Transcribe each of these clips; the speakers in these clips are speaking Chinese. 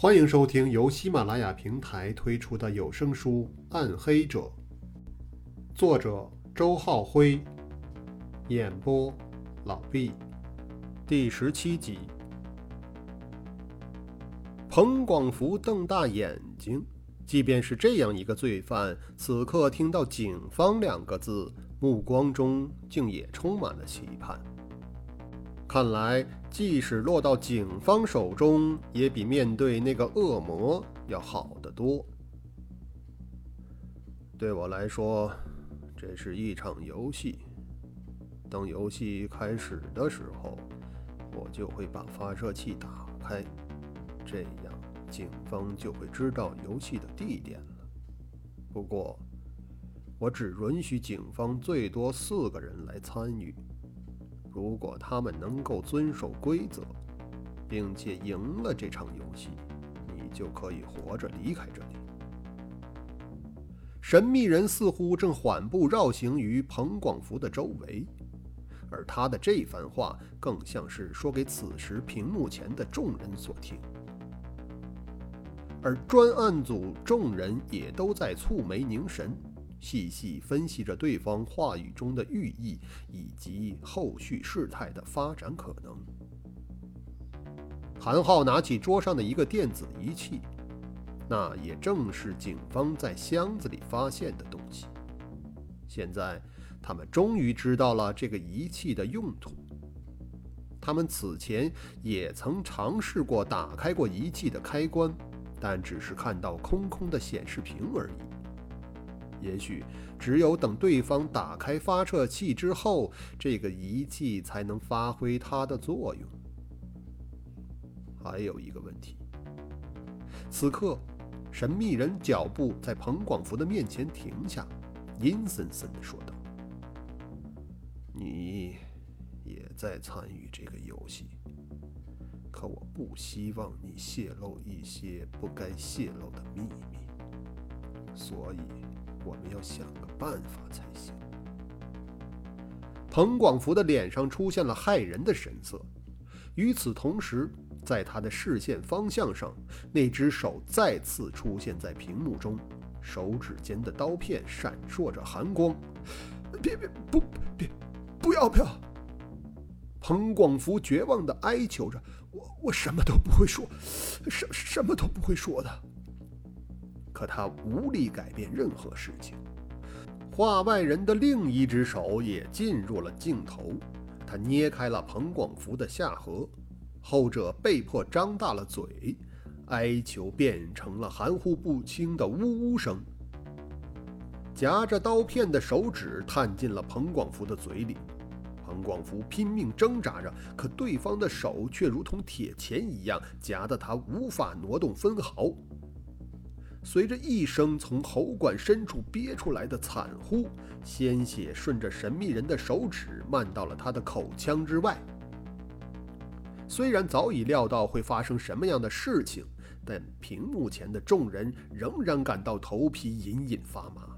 欢迎收听由喜马拉雅平台推出的有声书《暗黑者》，作者周浩辉，演播老毕，第17集。彭广福瞪大眼睛，即便是这样一个罪犯，此刻听到警方2个字，目光中竟也充满了期盼。看来即使落到警方手中，也比面对那个恶魔要好得多。对我来说，这是一场游戏，当游戏开始的时候，我就会把发射器打开，这样警方就会知道游戏的地点了。不过我只允许警方最多4个人来参与，如果他们能够遵守规则，并且赢了这场游戏，你就可以活着离开这里。神秘人似乎正缓步绕行于彭广福的周围，而他的这番话更像是说给此时屏幕前的众人所听。而专案组众人也都在蹙眉凝神，细细分析着对方话语中的寓意以及后续事态的发展可能。韩浩拿起桌上的一个电子仪器，那也正是警方在箱子里发现的东西。现在他们终于知道了这个仪器的用途，他们此前也曾尝试过打开过仪器的开关，但只是看到空空的显示屏而已。也许只有等对方打开发射器之后，这个仪器才能发挥它的作用。还有一个问题，此刻神秘人脚步在彭广福的面前停下，阴森森地说道：“你也在参与这个游戏，可我不希望你泄露一些不该泄露的秘密，所以我们要想个办法才行。”彭广福的脸上出现了骇人的神色，与此同时，在他的视线方向上，那只手再次出现在屏幕中，手指间的刀片闪烁着寒光。不要！彭广福绝望地哀求着：“我什么都不会说，什么都不会说的。”可他无力改变任何事情。画外人的另一只手也进入了镜头，他捏开了彭广福的下颌，后者被迫张大了嘴，哀求变成了含糊不清的呜呜声。夹着刀片的手指探进了彭广福的嘴里，彭广福拼命挣扎着，可对方的手却如同铁钳一样，夹得他无法挪动分毫。随着一声从喉管深处憋出来的惨呼，鲜血顺着神秘人的手指漫到了他的口腔之外。虽然早已料到会发生什么样的事情，但屏幕前的众人仍然感到头皮隐隐发麻。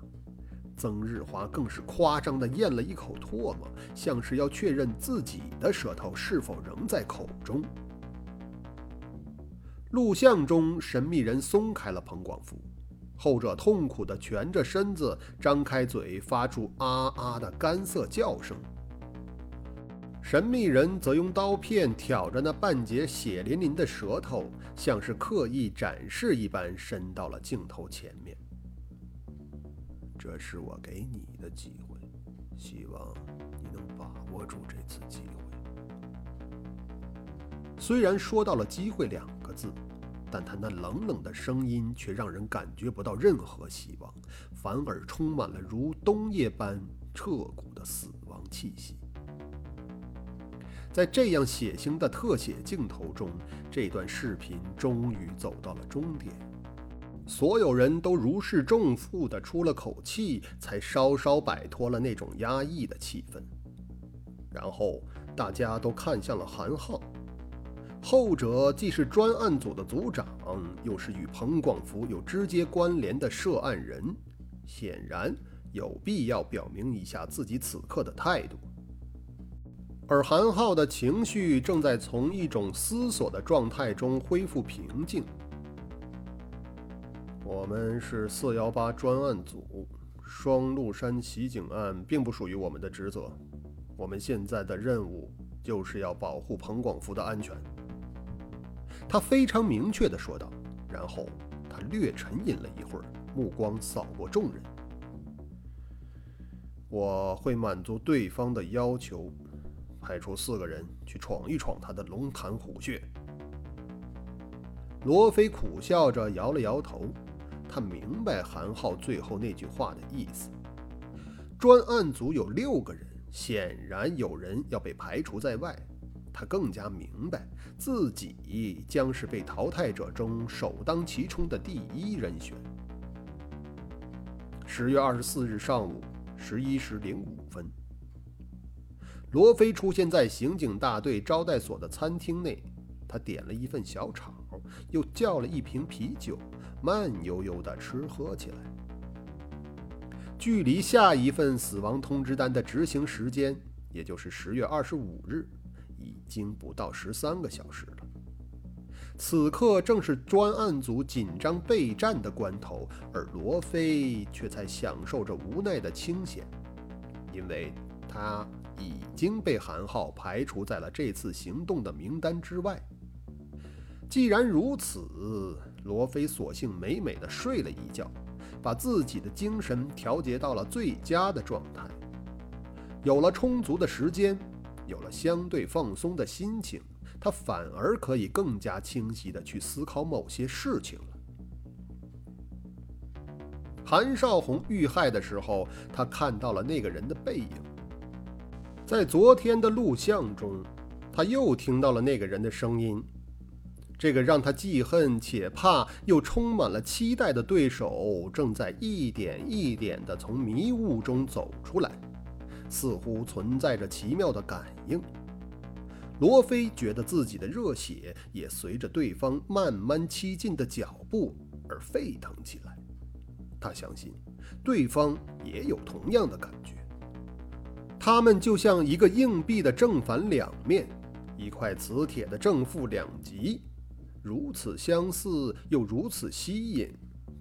曾日华更是夸张地咽了一口唾沫，像是要确认自己的舌头是否仍在口中。录像中，神秘人松开了彭广福，后者痛苦地蜷着身子，张开嘴，发出啊啊的干涩叫声。神秘人则用刀片挑着那半截血淋淋的舌头，像是刻意展示一般，伸到了镜头前面。这是我给你的机会，希望你能把握住这次机会。虽然说到了机会2个字，但他那冷冷的声音却让人感觉不到任何希望，反而充满了如冬夜般彻骨的死亡气息。在这样血腥的特写镜头中，这段视频终于走到了终点，所有人都如释重负地出了口气，才稍稍摆脱了那种压抑的气氛。然后大家都看向了韩浩，后者既是专案组的组长，又是与彭广福有直接关联的涉案人，显然有必要表明一下自己此刻的态度。而韩浩的情绪正在从一种思索的状态中恢复平静，我们是418专案组，双鹿山袭警案并不属于我们的职责，我们现在的任务就是要保护彭广福的安全。他非常明确地说道，然后他略沉吟了一会儿，目光扫过众人。我会满足对方的要求，派出4个人去闯一闯他的龙潭虎穴。罗非苦笑着摇了摇头，他明白韩浩最后那句话的意思。专案组有6个人，显然有人要被排除在外。他更加明白自己将是被淘汰者中首当其冲的第一人选。10月24日上午11:05，罗非出现在刑警大队招待所的餐厅内，他点了一份小炒，又叫了一瓶啤酒，慢悠悠地吃喝起来。距离下一份死亡通知单的执行时间，也就是10月25日，已经不到13个小时了。此刻正是专案组紧张备战的关头，而罗非却才享受着无奈的清闲，因为他已经被韩浩排除在了这次行动的名单之外。既然如此，罗非索性美美的睡了一觉，把自己的精神调节到了最佳的状态。有了充足的时间，有了相对放松的心情，他反而可以更加清晰地去思考某些事情了。韩少红遇害的时候，他看到了那个人的背影。在昨天的录像中，他又听到了那个人的声音。这个让他既恨且怕又充满了期待的对手，正在一点一点地从迷雾中走出来，似乎存在着奇妙的感应。罗非觉得自己的热血也随着对方慢慢趋近的脚步而沸腾起来，他相信对方也有同样的感觉。他们就像一个硬币的正反两面，一块磁铁的正负两极，如此相似又如此吸引，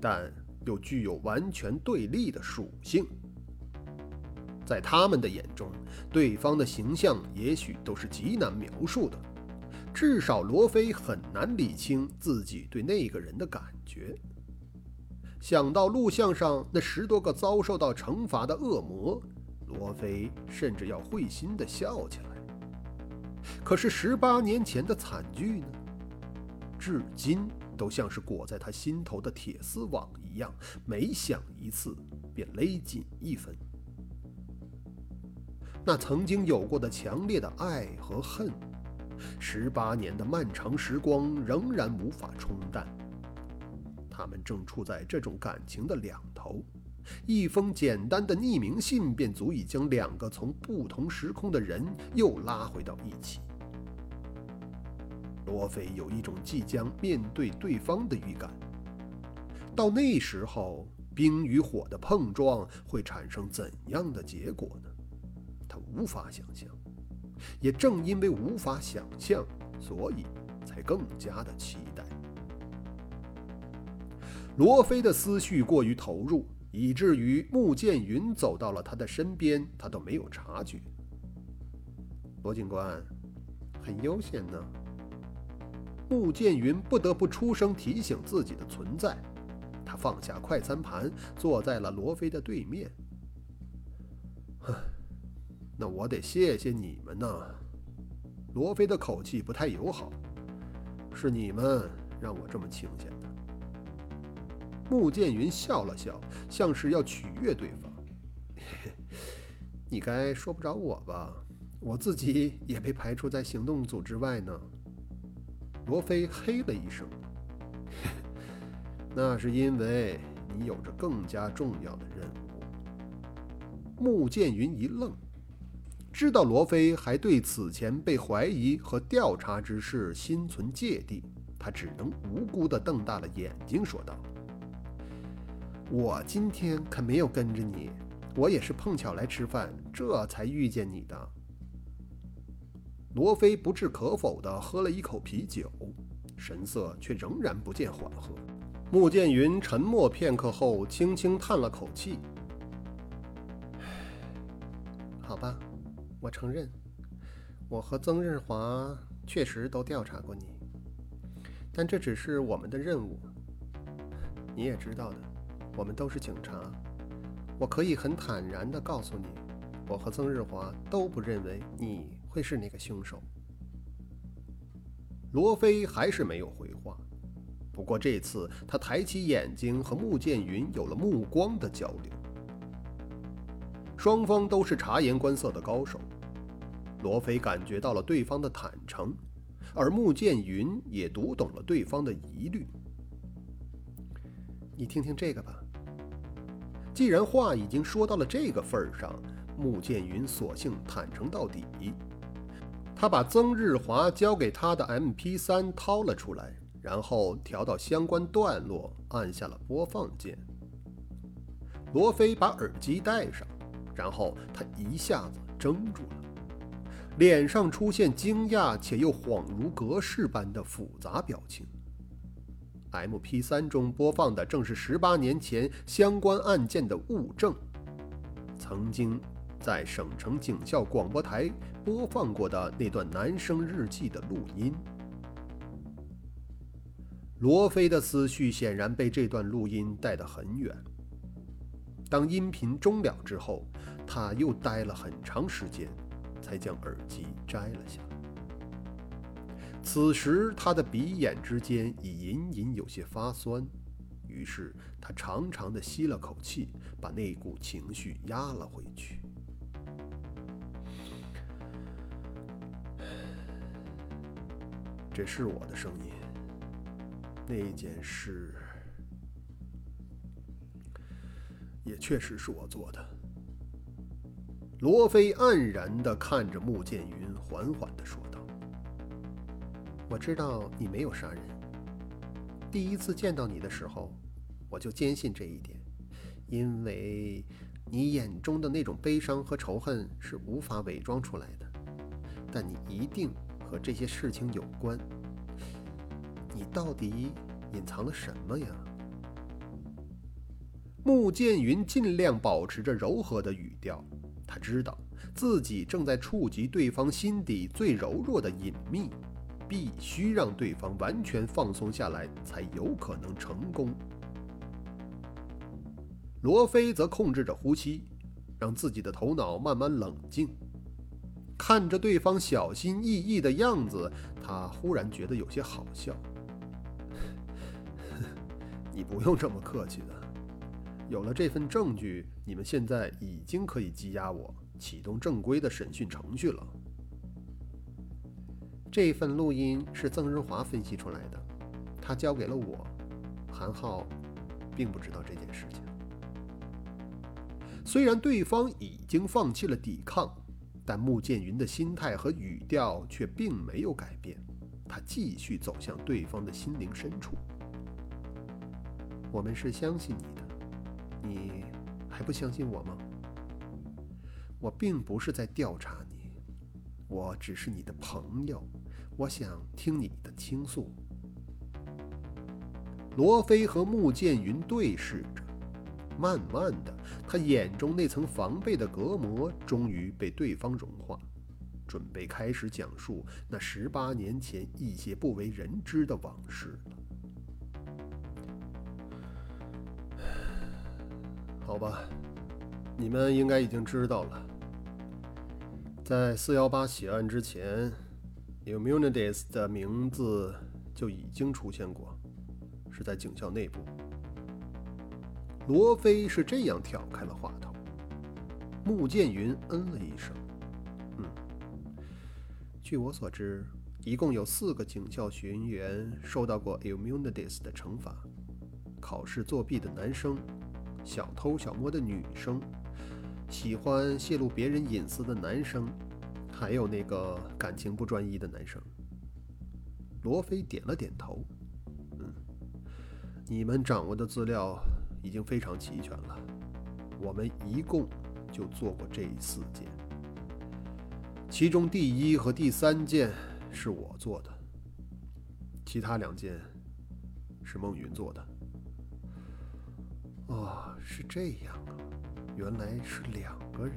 但又具有完全对立的属性。在他们的眼中，对方的形象也许都是极难描述的，至少罗非很难理清自己对那个人的感觉。想到录像上那10多个遭受到惩罚的恶魔，罗非甚至要会心地笑起来。可是18年前的惨剧呢？至今都像是裹在他心头的铁丝网一样，每想一次便勒紧一分。那曾经有过的强烈的爱和恨，18年的漫长时光仍然无法冲淡。他们正处在这种感情的两头，一封简单的匿名信便足以将2个从不同时空的人又拉回到一起。罗非有一种即将面对对方的预感，到那时候，冰与火的碰撞会产生怎样的结果呢？他无法想象，也正因为无法想象，所以才更加的期待。罗非的思绪过于投入，以至于穆剑云走到了他的身边，他都没有察觉。罗警官，很悠闲呢。穆剑云不得不出声提醒自己的存在。他放下快餐盘，坐在了罗非的对面。那我得谢谢你们呢。罗非的口气不太友好，是你们让我这么清闲的。穆剑云笑了笑，像是要取悦对方。你该说不着我吧，我自己也被排除在行动组之外呢。罗非嘿了一声，那是因为你有着更加重要的任务。穆剑云一愣。知道罗非还对此前被怀疑和调查之事心存芥蒂，他只能无辜地瞪大了眼睛说道：“我今天可没有跟着你，我也是碰巧来吃饭，这才遇见你的。”罗非不置可否地喝了一口啤酒，神色却仍然不见缓和。穆剑云沉默片刻后，轻轻叹了口气：“好吧，我承认，我和曾日华确实都调查过你，但这只是我们的任务。你也知道的，我们都是警察。我可以很坦然地告诉你，我和曾日华都不认为你会是那个凶手。”罗非还是没有回话。不过这次，他抬起眼睛和穆剑云有了目光的交流。双方都是察言观色的高手，罗非感觉到了对方的坦诚，而穆剑云也读懂了对方的疑虑。你听听这个吧。既然话已经说到了这个份上，穆剑云索性坦诚到底。他把曾日华交给他的 MP3 掏了出来，然后调到相关段落，按下了播放键。罗非把耳机戴上，然后他一下子怔住了，脸上出现惊讶且又恍如隔世般的复杂表情。MP3 中播放的正是18年前相关案件的物证，曾经在省城警校广播台播放过的那段男生日记的录音。罗非的思绪显然被这段录音带得很远。当音频终了之后，他又呆了很长时间，才将耳机摘了下来。此时他的鼻眼之间已隐隐有些发酸，于是他长长的吸了口气，把那股情绪压了回去。这是我的声音。那件事也确实是我做的。罗非黯然地看着穆剑云，缓缓地说道：“我知道你没有杀人。第一次见到你的时候，我就坚信这一点，因为你眼中的那种悲伤和仇恨是无法伪装出来的。但你一定和这些事情有关，你到底隐藏了什么呀？”穆剑云尽量保持着柔和的语调，他知道自己正在触及对方心底最柔弱的隐秘，必须让对方完全放松下来，才有可能成功。罗非则控制着呼吸，让自己的头脑慢慢冷静。看着对方小心翼翼的样子，他忽然觉得有些好笑。你不用这么客气的，有了这份证据，你们现在已经可以羁押我，启动正规的审讯程序了。这份录音是曾日华分析出来的，他交给了我。韩浩并不知道这件事情。虽然对方已经放弃了抵抗，但穆剑云的心态和语调却并没有改变，他继续走向对方的心灵深处。我们是相信你的，你还不相信我吗？我并不是在调查你，我只是你的朋友，我想听你的倾诉。罗非和穆剑云对视着。慢慢的，他眼中那层防备的隔膜终于被对方融化，准备开始讲述那18年前一些不为人知的往事了。好吧，你们应该已经知道了，在418血案之前， Immunities 的名字就已经出现过，是在警校内部。罗非是这样挑开了话头。穆剑云嗯了一声，据我所知，一共有4个警校学员受到过 Eumenides 的惩罚：考试作弊的男生，小偷小摸的女生，喜欢泄露别人隐私的男生，还有那个感情不专一的男生。罗非点了点头，你们掌握的资料已经非常齐全了，我们一共就做过这4件，其中第1和第3件是我做的，其他2件是孟云做的。哦，是这样啊，原来是2个人。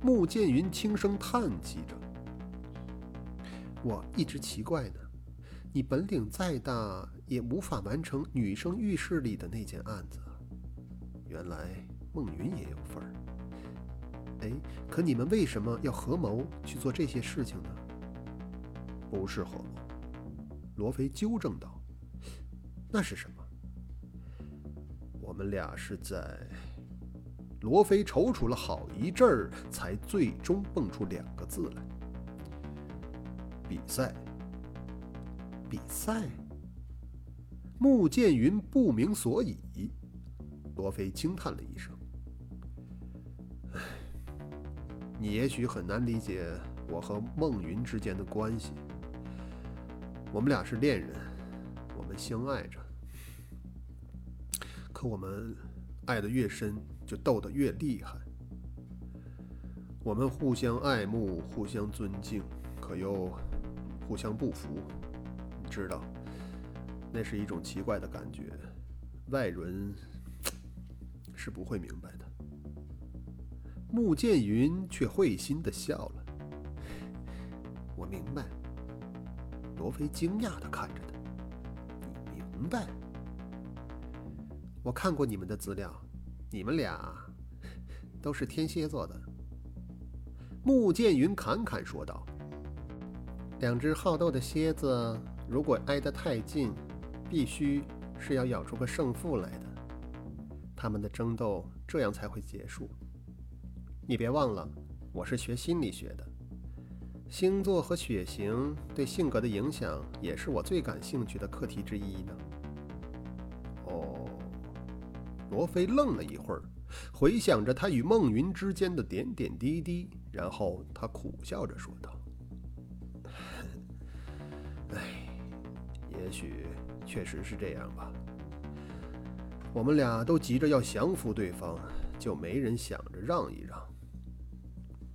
穆剑云轻声叹息着。我一直奇怪呢，你本领再大也无法完成女生浴室里的那件案子。原来孟云也有份儿。哎，可你们为什么要合谋去做这些事情呢？不是合谋，罗非纠正道。那是什么？我们俩是在……罗非踌躇了好一阵儿，才最终蹦出2个字来。比赛。比赛？穆剑云不明所以。罗非惊叹了一声。你也许很难理解我和孟云之间的关系。我们俩是恋人，我们相爱着。可我们爱得越深，就斗得越厉害。我们互相爱慕，互相尊敬，可又互相不服。你知道，那是一种奇怪的感觉，外人是不会明白的。穆剑云却会心地笑了。我明白。罗非惊讶地看着他。你明白？我看过你们的资料，你们俩都是天蝎座的。穆剑云侃侃说道。2只好斗的蝎子，如果挨得太近，必须是要咬出个胜负来的。他们的争斗这样才会结束。你别忘了，我是学心理学的，星座和血型对性格的影响也是我最感兴趣的课题之一呢。哦，罗非愣了一会儿，回想着他与孟云之间的点点滴滴，然后他苦笑着说道：“哎，也许确实是这样吧。我们俩都急着要降服对方，就没人想着让一让。”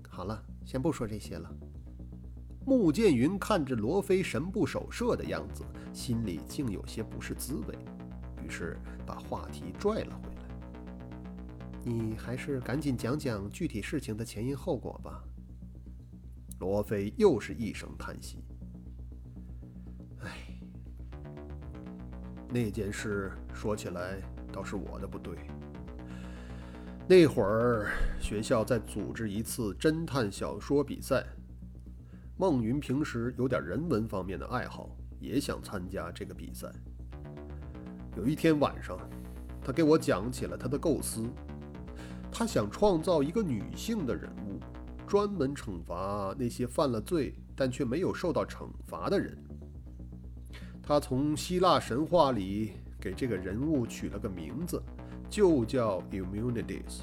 好了，先不说这些了。穆剑云看着罗非神不守舍的样子，心里竟有些不是滋味，于是把话题拽了回来。你还是赶紧讲讲具体事情的前因后果吧。罗非又是一声叹息。哎，那件事说起来倒是我的不对。那会儿学校在组织一次侦探小说比赛，孟云平时有点人文方面的爱好，也想参加这个比赛。有一天晚上，他给我讲起了他的构思，他想创造一个女性的人物，专门惩罚那些犯了罪但却没有受到惩罚的人。他从希腊神话里给这个人物取了个名字，就叫 Immunities。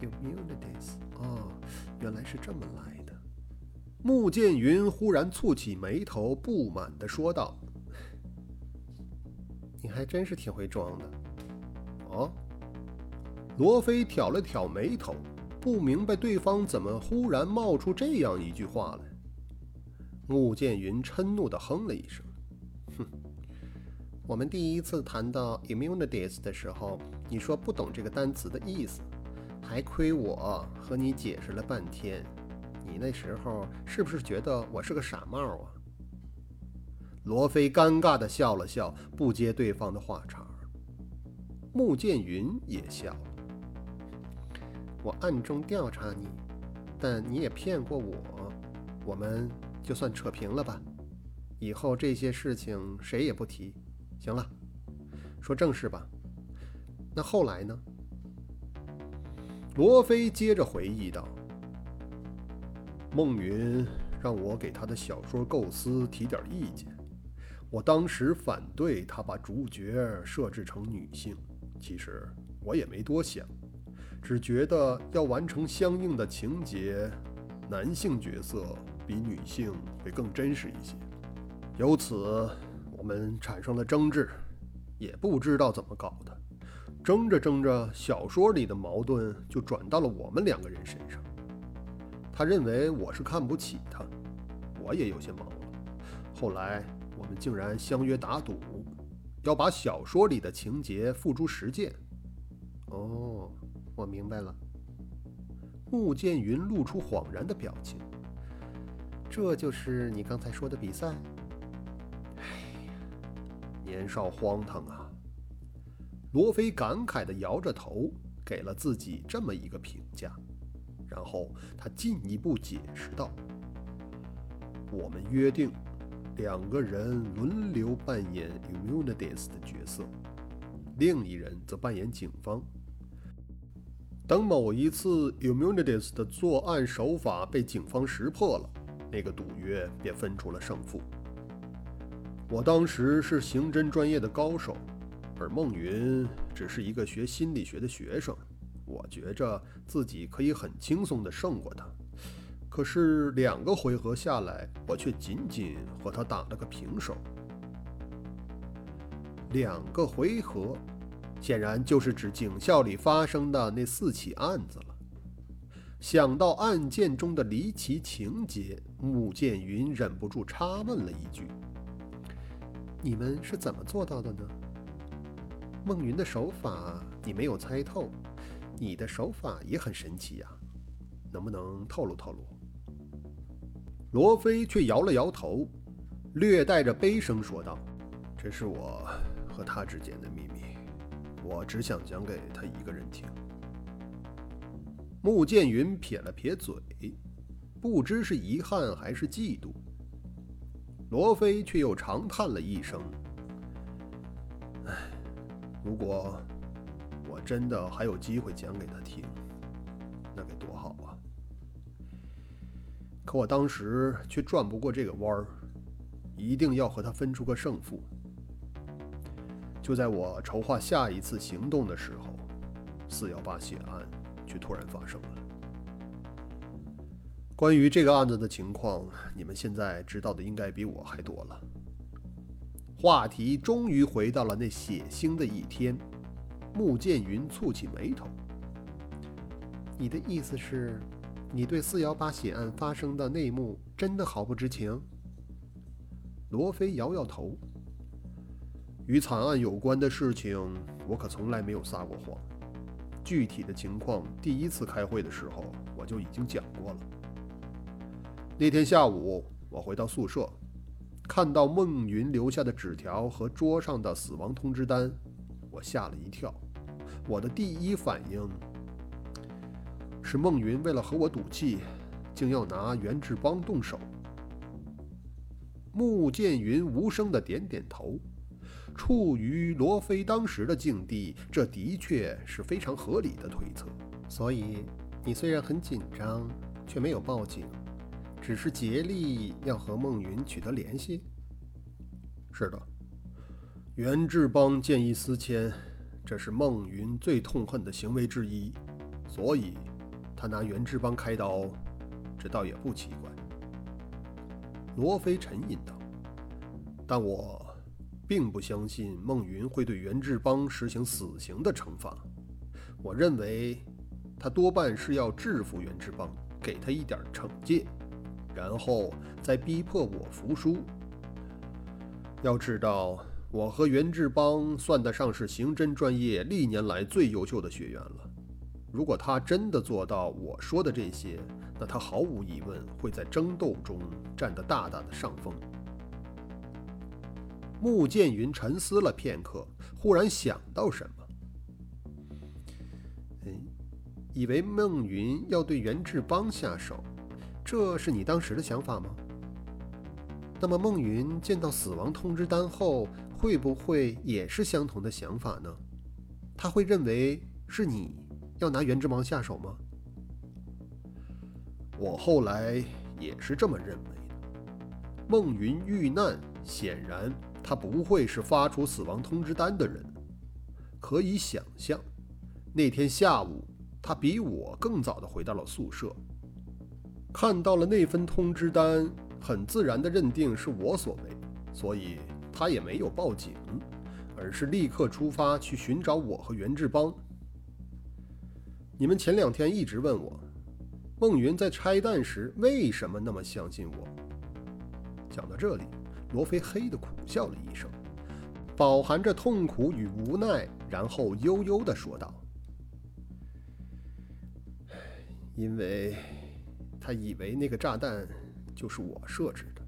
Immunities， 哦，原来是这么来的。穆剑云忽然蹙起眉头，不满地说道：“你还真是挺会装的。”哦，罗非挑了挑眉头，不明白对方怎么忽然冒出这样一句话来。穆剑云嗔怒地哼了一声。我们第一次谈到 Immunities 的时候，你说不懂这个单词的意思，还亏我和你解释了半天。你那时候是不是觉得我是个傻帽啊？罗非尴尬地笑了笑，不接对方的话茬。穆剑云也笑了。我暗中调查你，但你也骗过我，我们就算扯平了吧。以后这些事情谁也不提。行了，说正事吧。那后来呢？罗非接着回忆道：“孟云让我给他的小说构思提点意见，我当时反对他把主角设置成女性。其实我也没多想，只觉得要完成相应的情节，男性角色比女性会更真实一些。由此。”我们产生了争执，也不知道怎么搞的，争着争着，小说里的矛盾就转到了我们2个人身上。他认为我是看不起他，我也有些毛了。后来我们竟然相约打赌，要把小说里的情节付诸实践。哦，我明白了。穆剑云露出恍然的表情。这就是你刚才说的比赛？哎呀，年少荒唐啊！罗非感慨地摇着头，给了自己这么一个评价。然后他进一步解释道：“我们约定，两个人轮流扮演 Immunities 的角色，另一人则扮演警方。当某一次 Immunities 的作案手法被警方识破了，那个赌约便分出了胜负。我当时是刑侦专业的高手，而孟云只是一个学心理学的学生。”我觉着自己可以很轻松地胜过他，可是2个回合下来，我却仅仅和他打了个平手。2个回合，显然就是指警校里发生的那4起案子了。想到案件中的离奇情节，穆剑云忍不住插问了一句：“你们是怎么做到的呢？孟云的手法你没有猜透。”你的手法也很神奇呀，能不能透露透露？罗非却摇了摇头，略带着悲声说道：“这是我和他之间的秘密，我只想讲给他一个人听。”穆剑云撇了撇嘴，不知是遗憾还是嫉妒。罗非却又长叹了一声：“唉，如果……”我真的还有机会讲给他听，那该多好啊！可我当时却转不过这个弯儿，一定要和他分出个胜负。就在我筹划下一次行动的时候，418血案却突然发生了。关于这个案子的情况，你们现在知道的应该比我还多了。话题终于回到了那血腥的一天。穆剑云蹙起眉头，你的意思是，你对418血案发生的内幕真的毫不知情？罗非摇摇头，与惨案有关的事情，我可从来没有撒过谎。具体的情况，第1次开会的时候我就已经讲过了。那天下午，我回到宿舍，看到孟云留下的纸条和桌上的死亡通知单。我吓了一跳，我的第1反应是孟云为了和我赌气，竟要拿袁志邦动手。穆剑云无声的点点头，处于罗非当时的境地，这的确是非常合理的推测。所以你虽然很紧张，却没有报警，只是竭力要和孟云取得联系？是的。袁志邦见异思迁，这是孟云最痛恨的行为之一，所以他拿袁志邦开刀，这倒也不奇怪。罗非沉吟道：“但我并不相信孟云会对袁志邦实行死刑的惩罚，我认为他多半是要制服袁志邦，给他一点惩戒，然后再逼迫我服输。要知道，我和袁志邦算得上是刑侦专业历年来最优秀的学员了。如果他真的做到我说的这些，那他毫无疑问会在争斗中占得大大的上风。”穆剑云沉思了片刻，忽然想到什么：“以为孟云要对袁志邦下手，这是你当时的想法吗？那么孟云见到死亡通知单后，会不会也是相同的想法呢？他会认为是你要拿袁志邦下手吗？”我后来也是这么认为的。孟云遇难，显然他不会是发出死亡通知单的人。可以想象，那天下午，他比我更早地回到了宿舍，看到了那份通知单，很自然地认定是我所为，所以他也没有报警，而是立刻出发去寻找我和袁志邦。你们前2天一直问我，孟云在拆弹时为什么那么相信我。讲到这里，罗非嘿地苦笑了一声，饱含着痛苦与无奈，然后悠悠地说道：“因为他以为那个炸弹就是我设置的。”